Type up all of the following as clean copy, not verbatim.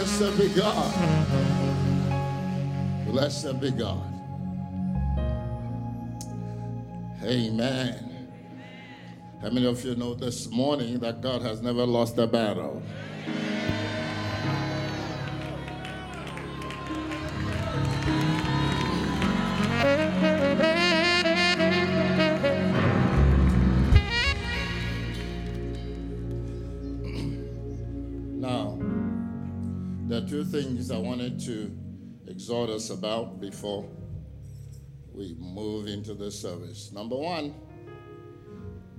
Blessed be God. Blessed be God. Amen. How many of you know this morning that God has never lost a battle? Now, there are two things I wanted to exhort us about before we move into the service. Number one,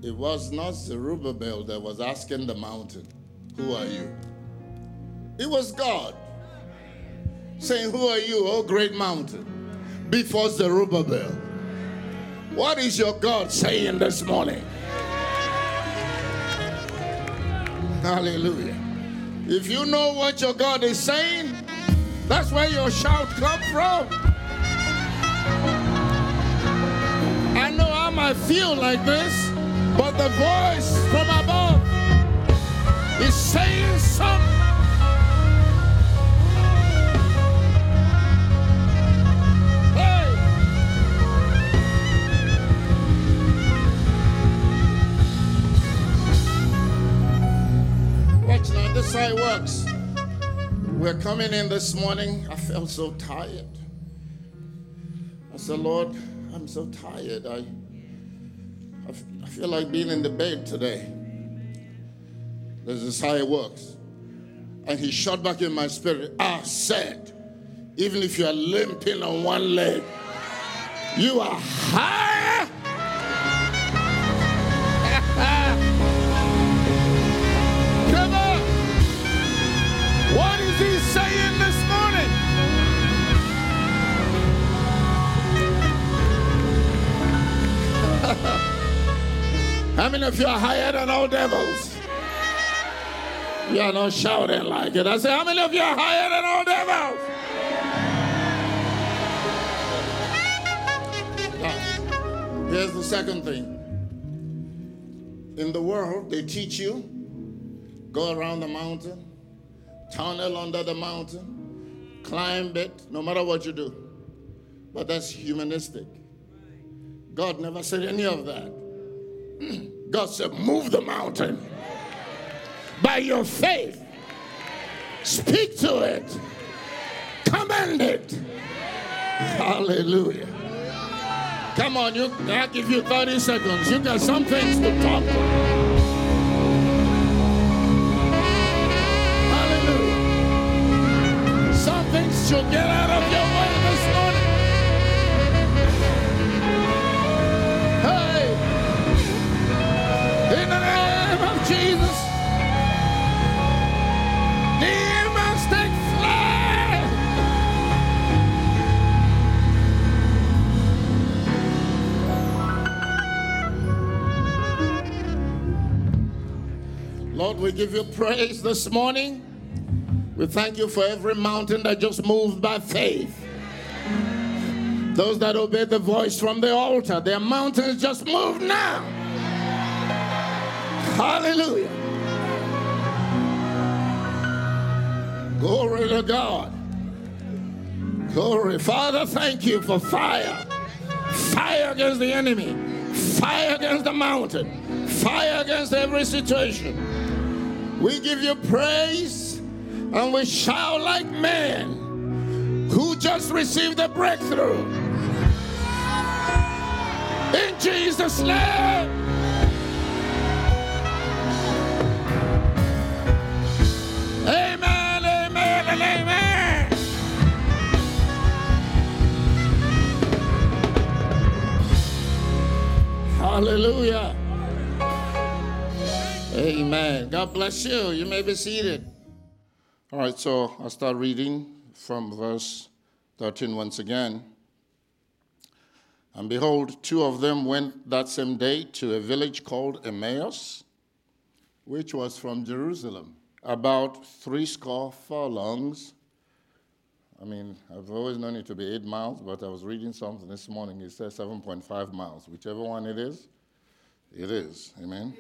it was not Zerubbabel that was asking the mountain, who are you? It was God saying, who are you, O great mountain? Before Zerubbabel. What is your God saying this morning? Hallelujah. If you know what your God is saying, that's where your shout comes from. I know I might feel like this, but the voice from above is saying something. Hey! Watch now, this is how it works. We're coming in this morning. I felt so tired. I said, Lord, I'm so tired. I feel like being in the bed today. This is how it works. And he shot back in my spirit. I said, even if you are limping on one leg, you are higher. Come on. What is he saying this morning? How many of you are higher than all devils? You are not shouting like it. I say, how many of you are higher than all devils? Now, here's the second thing. In the world, they teach you, go around the mountain, tunnel under the mountain, climb it, no matter what you do. But that's humanistic. God never said any of that. God said, move the mountain by your faith. Speak to it. Command it. Hallelujah. Come on, I'll give you 30 seconds. You got some things to talk about. Hallelujah. Some things should get out of your way this morning. In the name of Jesus, demons take flight. Lord, we give you praise this morning. We thank you for every mountain that just moved by faith. Those that obey the voice from the altar, their mountains just move now. Hallelujah. Glory to God. Glory. Father, thank you for fire. Fire against the enemy. Fire against the mountain. Fire against every situation. We give you praise and we shout like men who just received a breakthrough. In Jesus' name. Amen, amen, and amen. Hallelujah. Amen. God bless you. You may be seated. All right, so I'll start reading from verse 13 once again. And behold, two of them went that same day to a village called Emmaus, which was from Jerusalem. About 60 furlongs. I mean, I've always known it to be 8 miles, but I was reading something this morning. It says 7.5 miles. Whichever one it is, it is. Amen.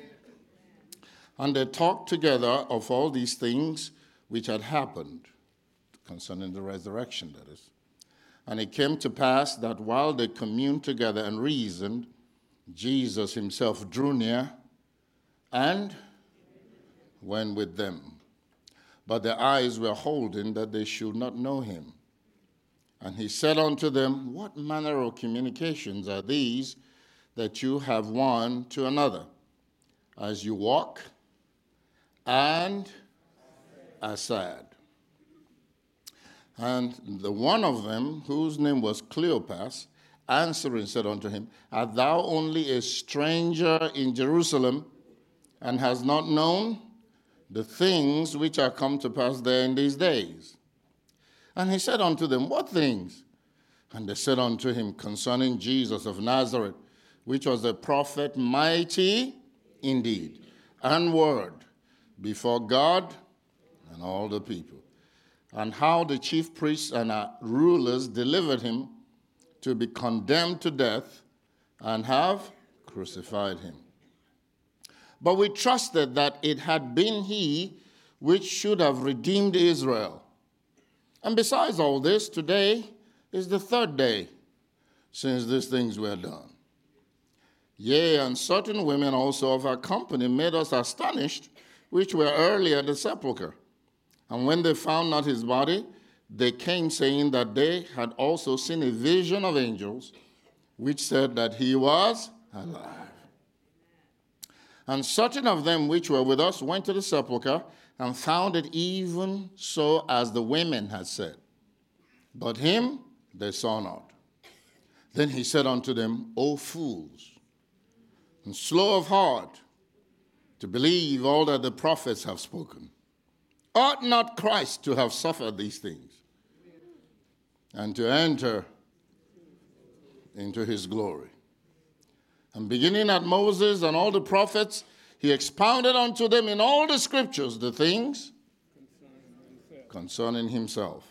And they talked together of all these things which had happened. concerning the resurrection, that is. And it came to pass that while they communed together and reasoned, Jesus himself drew near and went with them. But their eyes were holden that they should not know him. And he said unto them, What manner of communications are these that you have one to another, as you walk and are sad? And the one of them, whose name was Cleopas, answering said unto him, Art thou only a stranger in Jerusalem, and hast not known the things which are come to pass there in these days? And he said unto them, What things? And they said unto him, Concerning Jesus of Nazareth, which was a prophet, mighty indeed, and word before God and all the people. And how the chief priests and our rulers delivered him to be condemned to death and have crucified him. But we trusted that it had been he which should have redeemed Israel. And besides all this, today is the third day since these things were done. Yea, and certain women also of our company made us astonished, which were early at the sepulchre. And when they found not his body, they came saying that they had also seen a vision of angels, which said that he was alive. And certain of them which were with us went to the sepulchre and found it even so as the women had said. But him they saw not. Then he said unto them, O fools, and slow of heart to believe all that the prophets have spoken. Ought not Christ to have suffered these things and to enter into his glory? And beginning at Moses and all the prophets, he expounded unto them in all the scriptures the things concerning himself.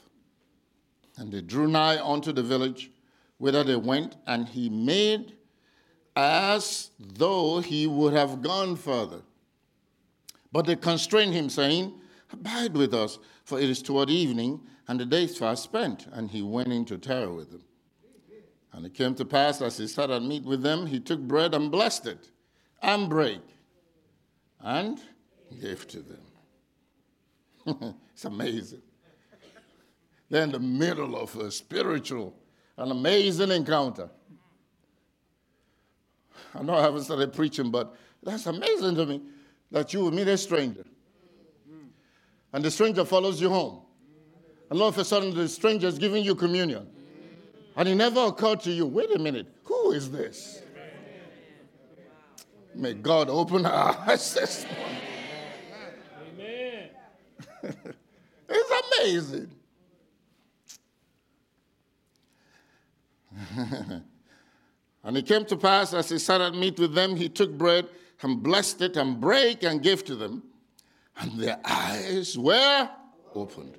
And they drew nigh unto the village whither they went, and he made as though he would have gone further. But they constrained him, saying, Abide with us, for it is toward evening, and the day is fast spent. And he went in to tarry with them. And it came to pass, as he sat at meat with them, he took bread and blessed it, and brake, and gave to them. It's amazing. They're in the middle of a spiritual, an amazing encounter. I know I haven't started preaching, but that's amazing to me, that you will meet a stranger. And the stranger follows you home. And all of a sudden, the stranger is giving you communion. And it never occurred to you, wait a minute, who is this? May God open our eyes this morning. Amen. It's amazing. And it came to pass, as he sat at meat with them, he took bread and blessed it and brake and gave to them. And their eyes were opened.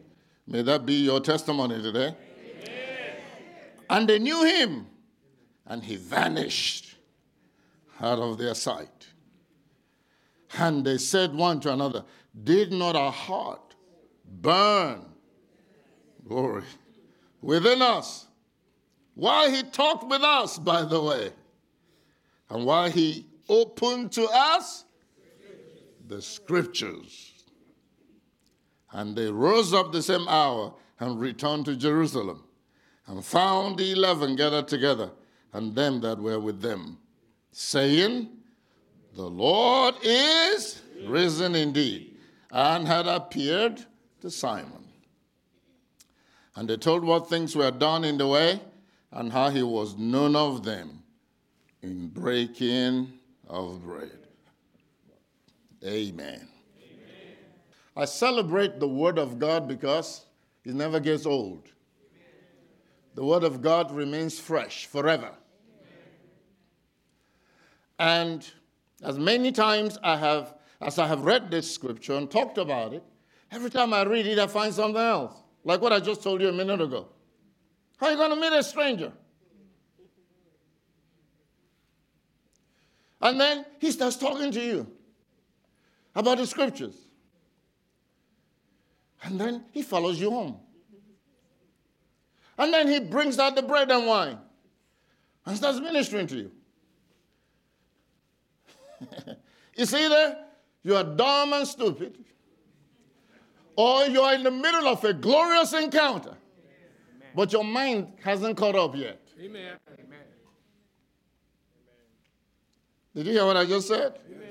May that be your testimony today. Amen. And they knew him, and he vanished out of their sight. And they said one to another, Did not our heart burn, glory, within us, while he talked with us, by the way, and while he opened to us the scriptures? And they rose up the same hour and returned to Jerusalem, and found the 11 gathered together, and them that were with them, saying, The Lord is risen indeed, and had appeared to Simon. And they told what things were done in the way, and how he was known of them in breaking of bread. Amen. Amen. I celebrate the Word of God because it never gets old. Amen. The Word of God remains fresh forever. Amen. And as many times I have read this scripture and talked about it, every time I read it, I find something else. Like what I just told you a minute ago. How are you going to meet a stranger? And then he starts talking to you about the scriptures. And then he follows you home. And then he brings out the bread and wine and starts ministering to you. It's either you are dumb and stupid, or you are in the middle of a glorious encounter, but your mind hasn't caught up yet. Amen. Did you hear what I just said? Amen.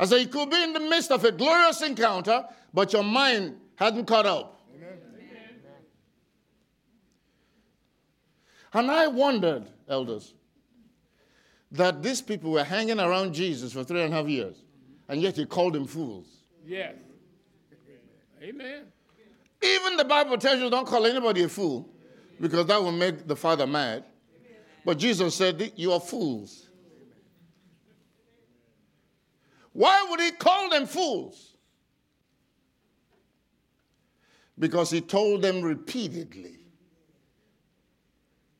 I said you could be in the midst of a glorious encounter, but your mind hadn't caught up. Amen. And I wondered, elders, that these people were hanging around Jesus for 3.5 years, and yet he called them fools. Yes. Amen. Even the Bible tells you don't call anybody a fool, because that will make the Father mad. But Jesus said, you are fools. Why would he call them fools? Because he told them repeatedly.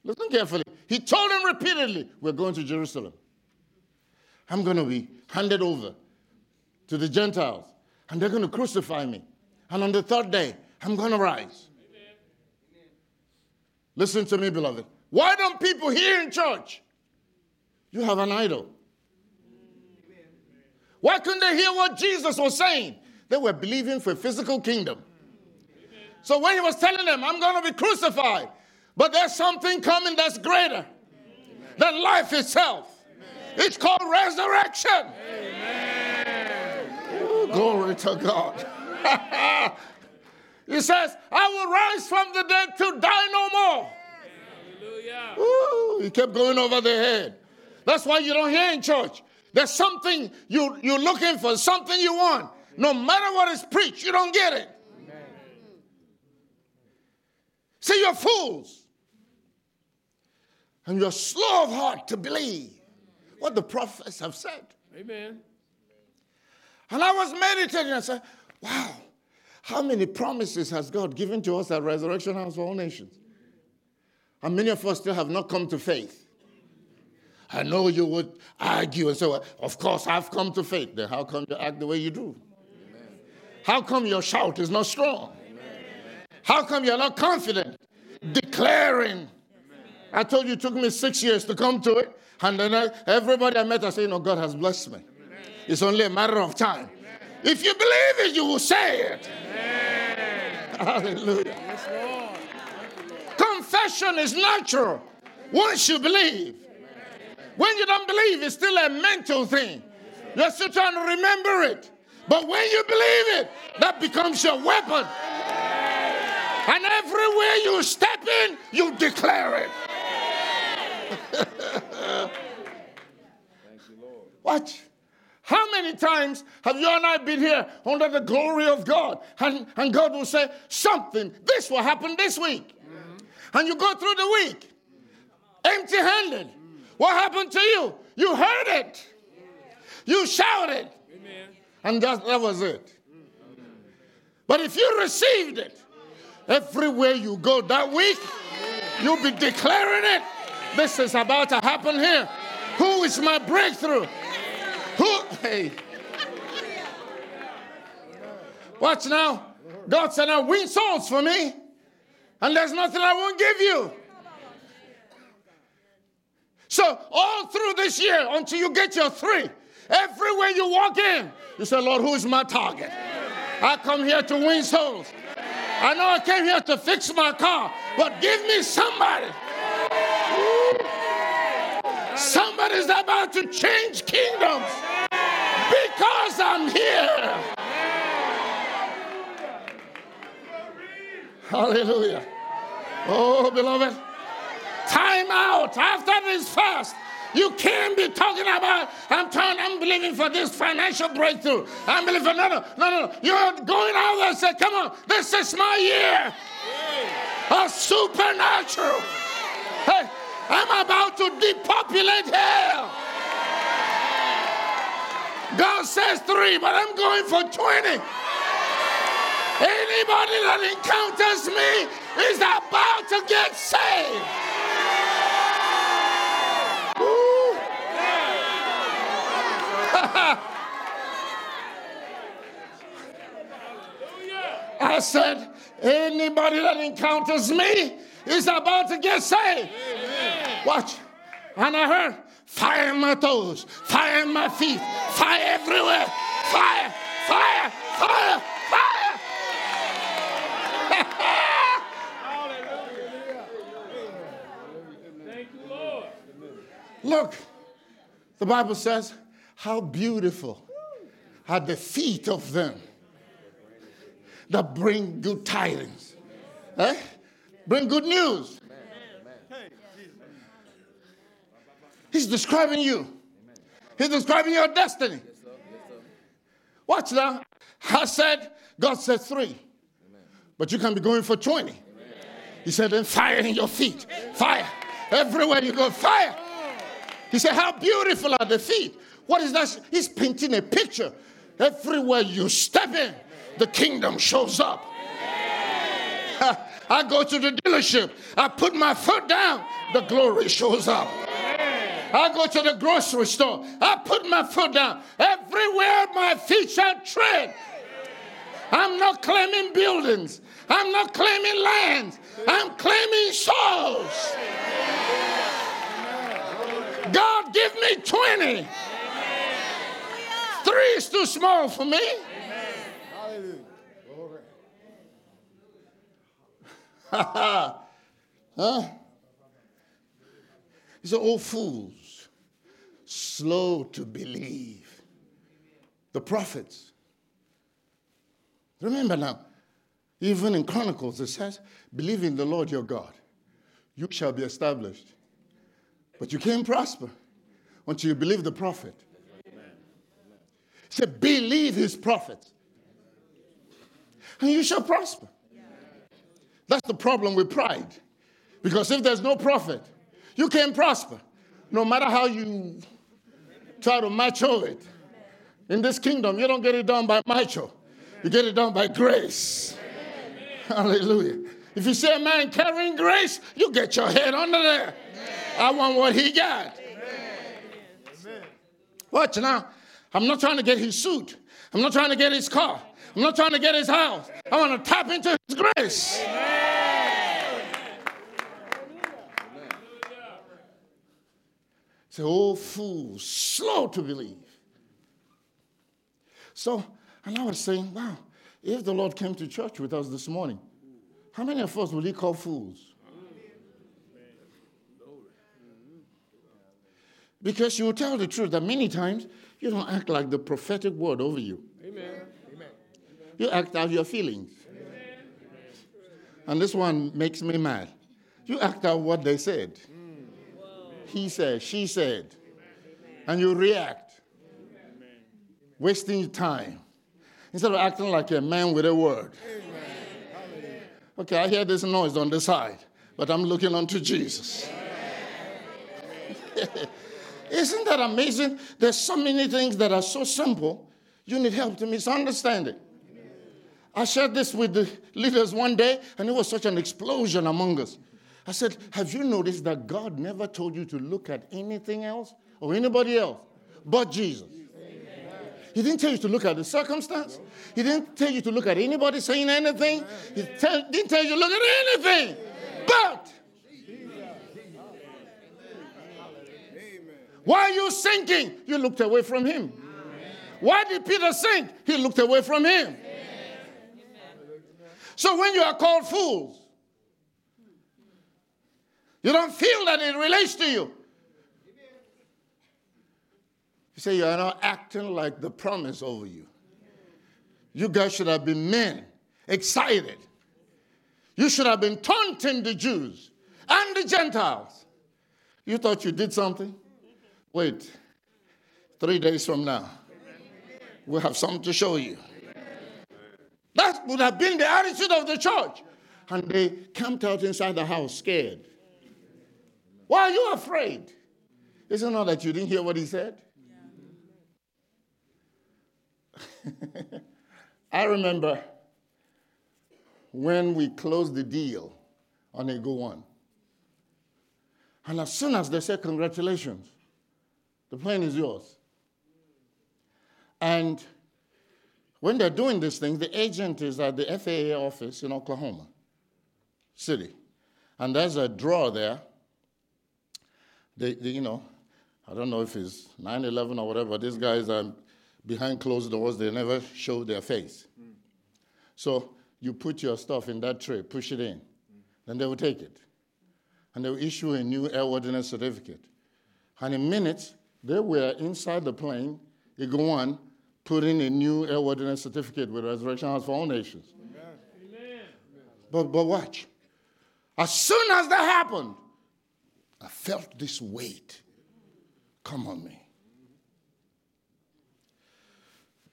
Listen carefully. He told them repeatedly, we're going to Jerusalem. I'm going to be handed over to the Gentiles, and they're going to crucify me. And on the third day, I'm going to rise. Amen. Listen to me, beloved. Why don't people here in church? You have an idol. Amen. Why couldn't they hear what Jesus was saying? They were believing for a physical kingdom. Amen. So when he was telling them, I'm going to be crucified, but there's something coming that's greater than life itself. Amen. It's called resurrection. Amen. Ooh, glory to God. He says, I will rise from the dead to die no more. Hallelujah. Ooh, he kept going over the head. That's why you don't hear in church. There's something you're looking for, something you want. No matter what is preached, you don't get it. Amen. See, you're fools. And you're slow of heart to believe what the prophets have said. Amen. And I was meditating and said, wow, how many promises has God given to us at Resurrection House for All Nations? And many of us still have not come to faith. I know you would argue and say, well, of course, I've come to faith. Then how come you act the way you do? Amen. How come your shout is not strong? Amen. How come you're not confident? Amen. Declaring. Amen. I told you it took me 6 years to come to it. And then everybody I met, I said, you know, God has blessed me. Amen. It's only a matter of time. If you believe it, you will say it. Amen. Hallelujah. Yes, Lord. Confession is natural once you believe. Amen. When you don't believe, it's still a mental thing. Yes. You're still trying to remember it. But when you believe it, that becomes your weapon. Yes. And everywhere you step in, you declare it. Yes. Thank you, Lord. Watch. How many times have you and I been here under the glory of God? And God will say, something, this will happen this week. Mm-hmm. And you go through the week, empty-handed. Mm-hmm. What happened to you? You heard it. Yeah. You shouted. Amen. And that was it. Mm-hmm. But if you received it, everywhere you go that week, you'll be declaring it. This is about to happen here. Who is my breakthrough? Hey. Watch now. God said, now win souls for me, and there's nothing I won't give you. So all through this year, until you get your 3, everywhere you walk in, you say, Lord, who is my target? I come here to win souls. I know I came here to fix my car, but give me somebody. Somebody's about to change kingdoms because I'm here. Hallelujah. Oh, beloved. Time out. After this fast, you can't be talking about, I'm believing for this financial breakthrough. I'm believing for no. You're going out there and say, come on, this is my year of supernatural. Hey. I'm about to depopulate hell. God says 3, but I'm going for 20. Anybody that encounters me is about to get saved. Ooh. I said, Anybody that encounters me is about to get saved. Amen. Watch. And I heard fire in my toes, fire in my feet, fire everywhere. Fire, fire, fire, fire. Hallelujah. Thank you, Lord. Look, the Bible says, how beautiful are the feet of them that bring good tidings. Eh? Bring good news. He's describing you. He's describing your destiny. Watch now. I said, God said 3. But you can be going for 20. He said, then fire in your feet. Fire. Everywhere you go, fire. He said, how beautiful are the feet. What is that? He's painting a picture. Everywhere you step in, the kingdom shows up. I go to the dealership. I put my foot down. The glory shows up. I go to the grocery store. I put my foot down. Everywhere my feet shall tread. I'm not claiming buildings. I'm not claiming lands. I'm claiming souls. God, give me 20. 3 is too small for me. Huh? He said, oh, fools, slow to believe. The prophets. Remember now, even in Chronicles, it says, believe in the Lord your God. You shall be established. But you can't prosper until you believe the prophet. Amen. He said, believe his prophet. And you shall prosper. Yeah. That's the problem with pride. Because if there's no prophet, you can't prosper, no matter how you try to macho it. In this kingdom, you don't get it done by macho. You get it done by grace. Amen. Hallelujah. If you see a man carrying grace, you get your head under there. Amen. I want what he got. Amen. Watch now. I'm not trying to get his suit. I'm not trying to get his car. I'm not trying to get his house. I want to tap into his grace. Amen. Say, oh, fools, slow to believe. So, and I was saying, wow, if the Lord came to church with us this morning, how many of us would he call fools? Because you will tell the truth that many times you don't act like the prophetic word over you. Amen. You act out your feelings. Amen. And this one makes me mad. You act out what they said. He said, she said, amen. And you react, amen. Wasting your time, instead of acting like a man with a word. Amen. Okay, I hear this noise on the side, but I'm looking unto Jesus. Isn't that amazing? There's so many things that are so simple, you need help to misunderstand it. Amen. I shared this with the leaders one day, and it was such an explosion among us. I said, have you noticed that God never told you to look at anything else or anybody else but Jesus? Amen. He didn't tell you to look at the circumstance. He didn't tell you to look at anybody saying anything. He didn't tell you to look at anything but. Why are you sinking? You looked away from him. Amen. Why did Peter sink? He looked away from him. Amen. So when you are called fools, you don't feel that it relates to you. You say you are not acting like the promise over you. You guys should have been men, excited. You should have been taunting the Jews and the Gentiles. You thought you did something? Wait, 3 days from now, we'll have something to show you. That would have been the attitude of the church. And they camped out inside the house scared. Why are you afraid? Is it not that you didn't hear what he said? Yeah. I remember when we closed the deal on a go one. And as soon as they said, congratulations, the plane is yours. And When they're doing this thing, the agent is at the FAA office in Oklahoma City. And there's a drawer there. They, you know, I don't know if it's 9/11 or whatever. These guys are behind closed doors. They never show their face. Mm. So you put your stuff in that tray, push it in. Then they will take it. And they will issue a new airworthiness certificate. And in minutes, they were inside the plane, they go on, put in a new airworthiness certificate with Resurrection House for All Nations. Amen. But watch. As soon as that happened, I felt this weight come on me.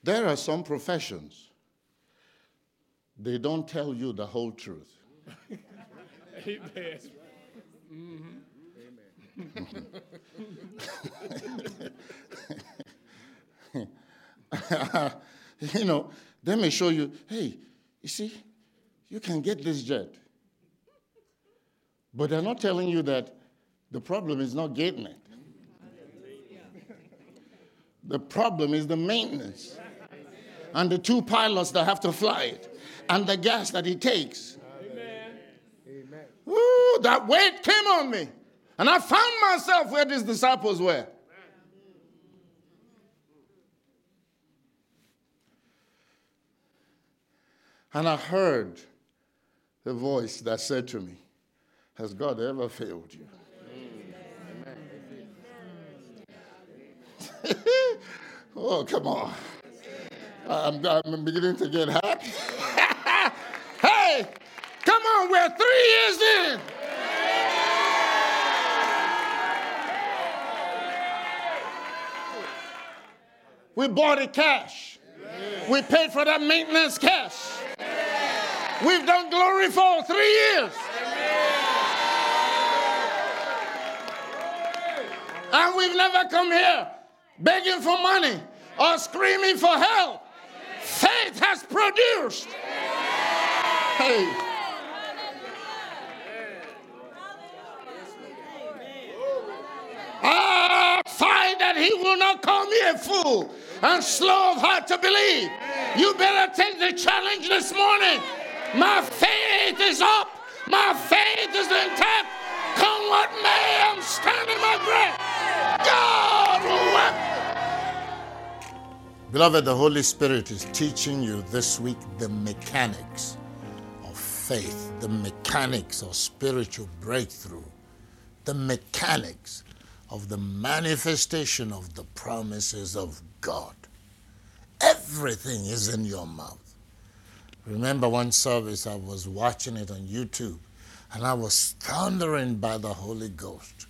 There are some professions, they don't tell you the whole truth. Amen. Mm-hmm. You know, they may show you, hey, you see, you can get this jet. But they're not telling you that the problem is not getting it. The problem is the maintenance and the two pilots that have to fly it and the gas that it takes. Amen. Ooh, that weight came on me. And I found myself where these disciples were. And I heard the voice that said to me, has God ever failed you? Oh, come on. I'm beginning to get hot. Hey, come on, we're 3 years in. We bought it cash. Amen. We paid for that maintenance cash. Amen. We've done glory for 3 years. Amen. And we've never come here begging for money or screaming for help. Amen. Faith has produced. Amen. Hey. That he will not call me a fool and slow of heart to believe. You better take the challenge this morning. My faith is up. My faith is intact. Come what may, I'm standing my breath. God will work. Beloved, the Holy Spirit is teaching you this week the mechanics of faith, the mechanics of spiritual breakthrough, the mechanics of the manifestation of the promises of God. Everything is in your mouth. Remember one service, I was watching it on YouTube, and I was thundering by the Holy Ghost.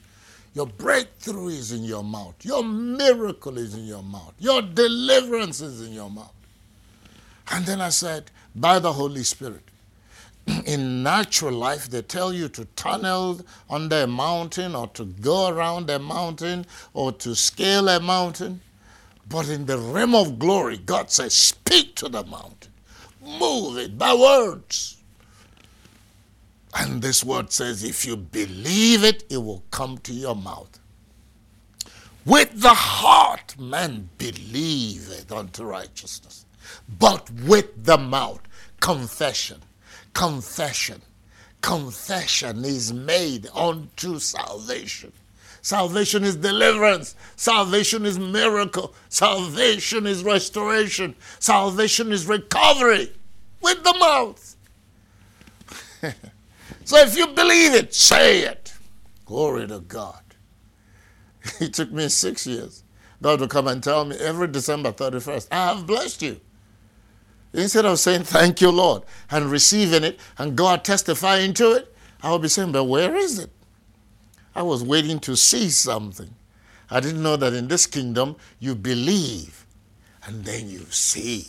Your breakthrough is in your mouth. Your miracle is in your mouth. Your deliverance is in your mouth. And then I said, by the Holy Spirit, in natural life, they tell you to tunnel under a mountain or to go around a mountain or to scale a mountain. But in the realm of glory, God says, speak to the mountain. Move it by words. And this word says, if you believe it, it will come to your mouth. With the heart, man believeth unto righteousness. But with the mouth, confession. Confession. Confession is made unto salvation. Salvation is deliverance. Salvation is miracle. Salvation is restoration. Salvation is recovery with the mouth. So if you believe it, say it. Glory to God. It took me 6 years. God would come and tell me every December 31st, I have blessed you. Instead of saying, thank you, Lord, and receiving it, and God testifying to it, I would be saying, but where is it? I was waiting to see something. I didn't know that in this kingdom, you believe, and then you see.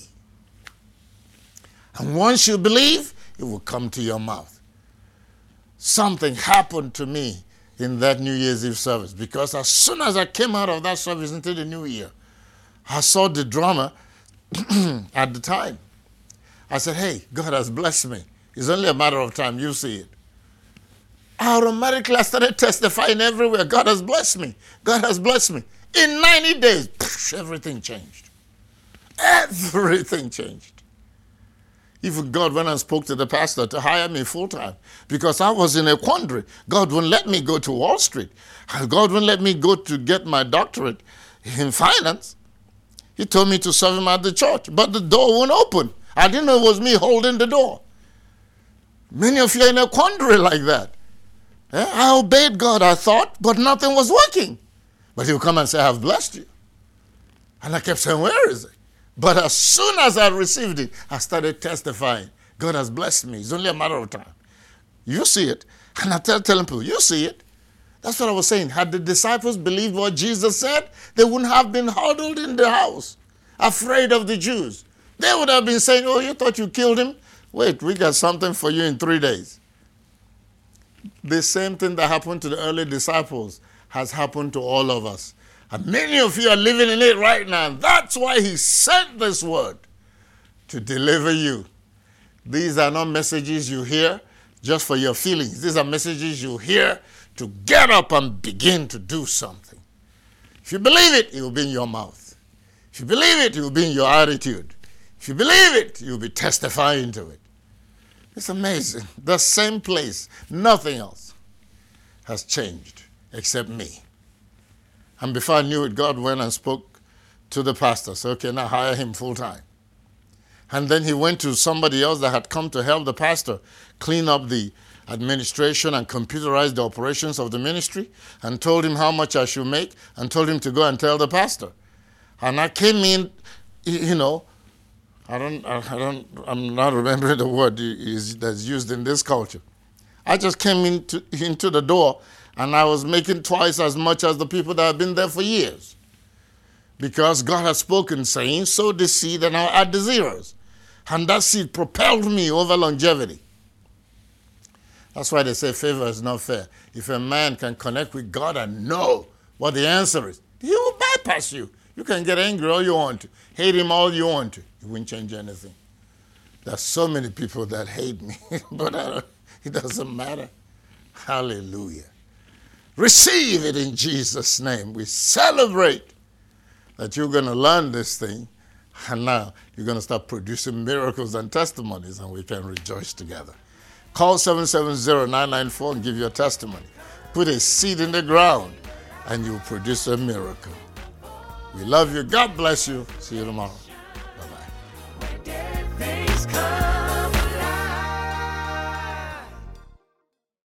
And once you believe, it will come to your mouth. Something happened to me in that New Year's Eve service, because as soon as I came out of that service into the new year, I saw the drama at the time. I said, hey, God has blessed me. It's only a matter of time. You see it. Automatically, I started testifying everywhere. God has blessed me. God has blessed me. In 90 days, everything changed. Everything changed. Even God went and spoke to the pastor to hire me full-time because I was in a quandary. God wouldn't let me go to Wall Street. God wouldn't let me go to get my doctorate in finance. He told me to serve him at the church, but the door wouldn't open. I didn't know it was me holding the door. Many of you are in a quandary like that. I obeyed God, I thought, but nothing was working. But he would come and say, I've blessed you. And I kept saying, where is it? But as soon as I received it, I started testifying. God has blessed me. It's only a matter of time. You see it. And I telling people, you see it. That's what I was saying. Had the disciples believed what Jesus said, they wouldn't have been huddled in the house, afraid of the Jews. They would have been saying, oh, you thought you killed him? Wait, we got something for you in 3 days. The same thing that happened to the early disciples has happened to all of us. And many of you are living in it right now. That's why he sent this word to deliver you. These are not messages you hear just for your feelings. These are messages you hear to get up and begin to do something. If you believe it, it will be in your mouth. If you believe it, it will be in your attitude. If you believe it, you'll be testifying to it. It's amazing. The same place, nothing else has changed except me. And before I knew it, God went and spoke to the pastor. So, okay, now hire him full time. And then he went to somebody else that had come to help the pastor clean up the administration and computerize the operations of the ministry and told him how much I should make and told him to go and tell the pastor. And I came in, you know, I'm not remembering the word that's used in this culture. I just came into the door and I was making twice as much as the people that have been there for years. Because God has spoken, saying, sow the seed and I'll add the zeros. And that seed propelled me over longevity. That's why they say favor is not fair. If a man can connect with God and know what the answer is, he will bypass you. You can get angry all you want to, hate him all you want to. It wouldn't change anything. There's so many people that hate me, but it doesn't matter. Hallelujah. Receive it in Jesus' name. We celebrate that you're going to learn this thing, and now you're going to start producing miracles and testimonies, and we can rejoice together. Call 770-994 and give your testimony. Put a seed in the ground, and you'll produce a miracle. We love you. God bless you. See you tomorrow.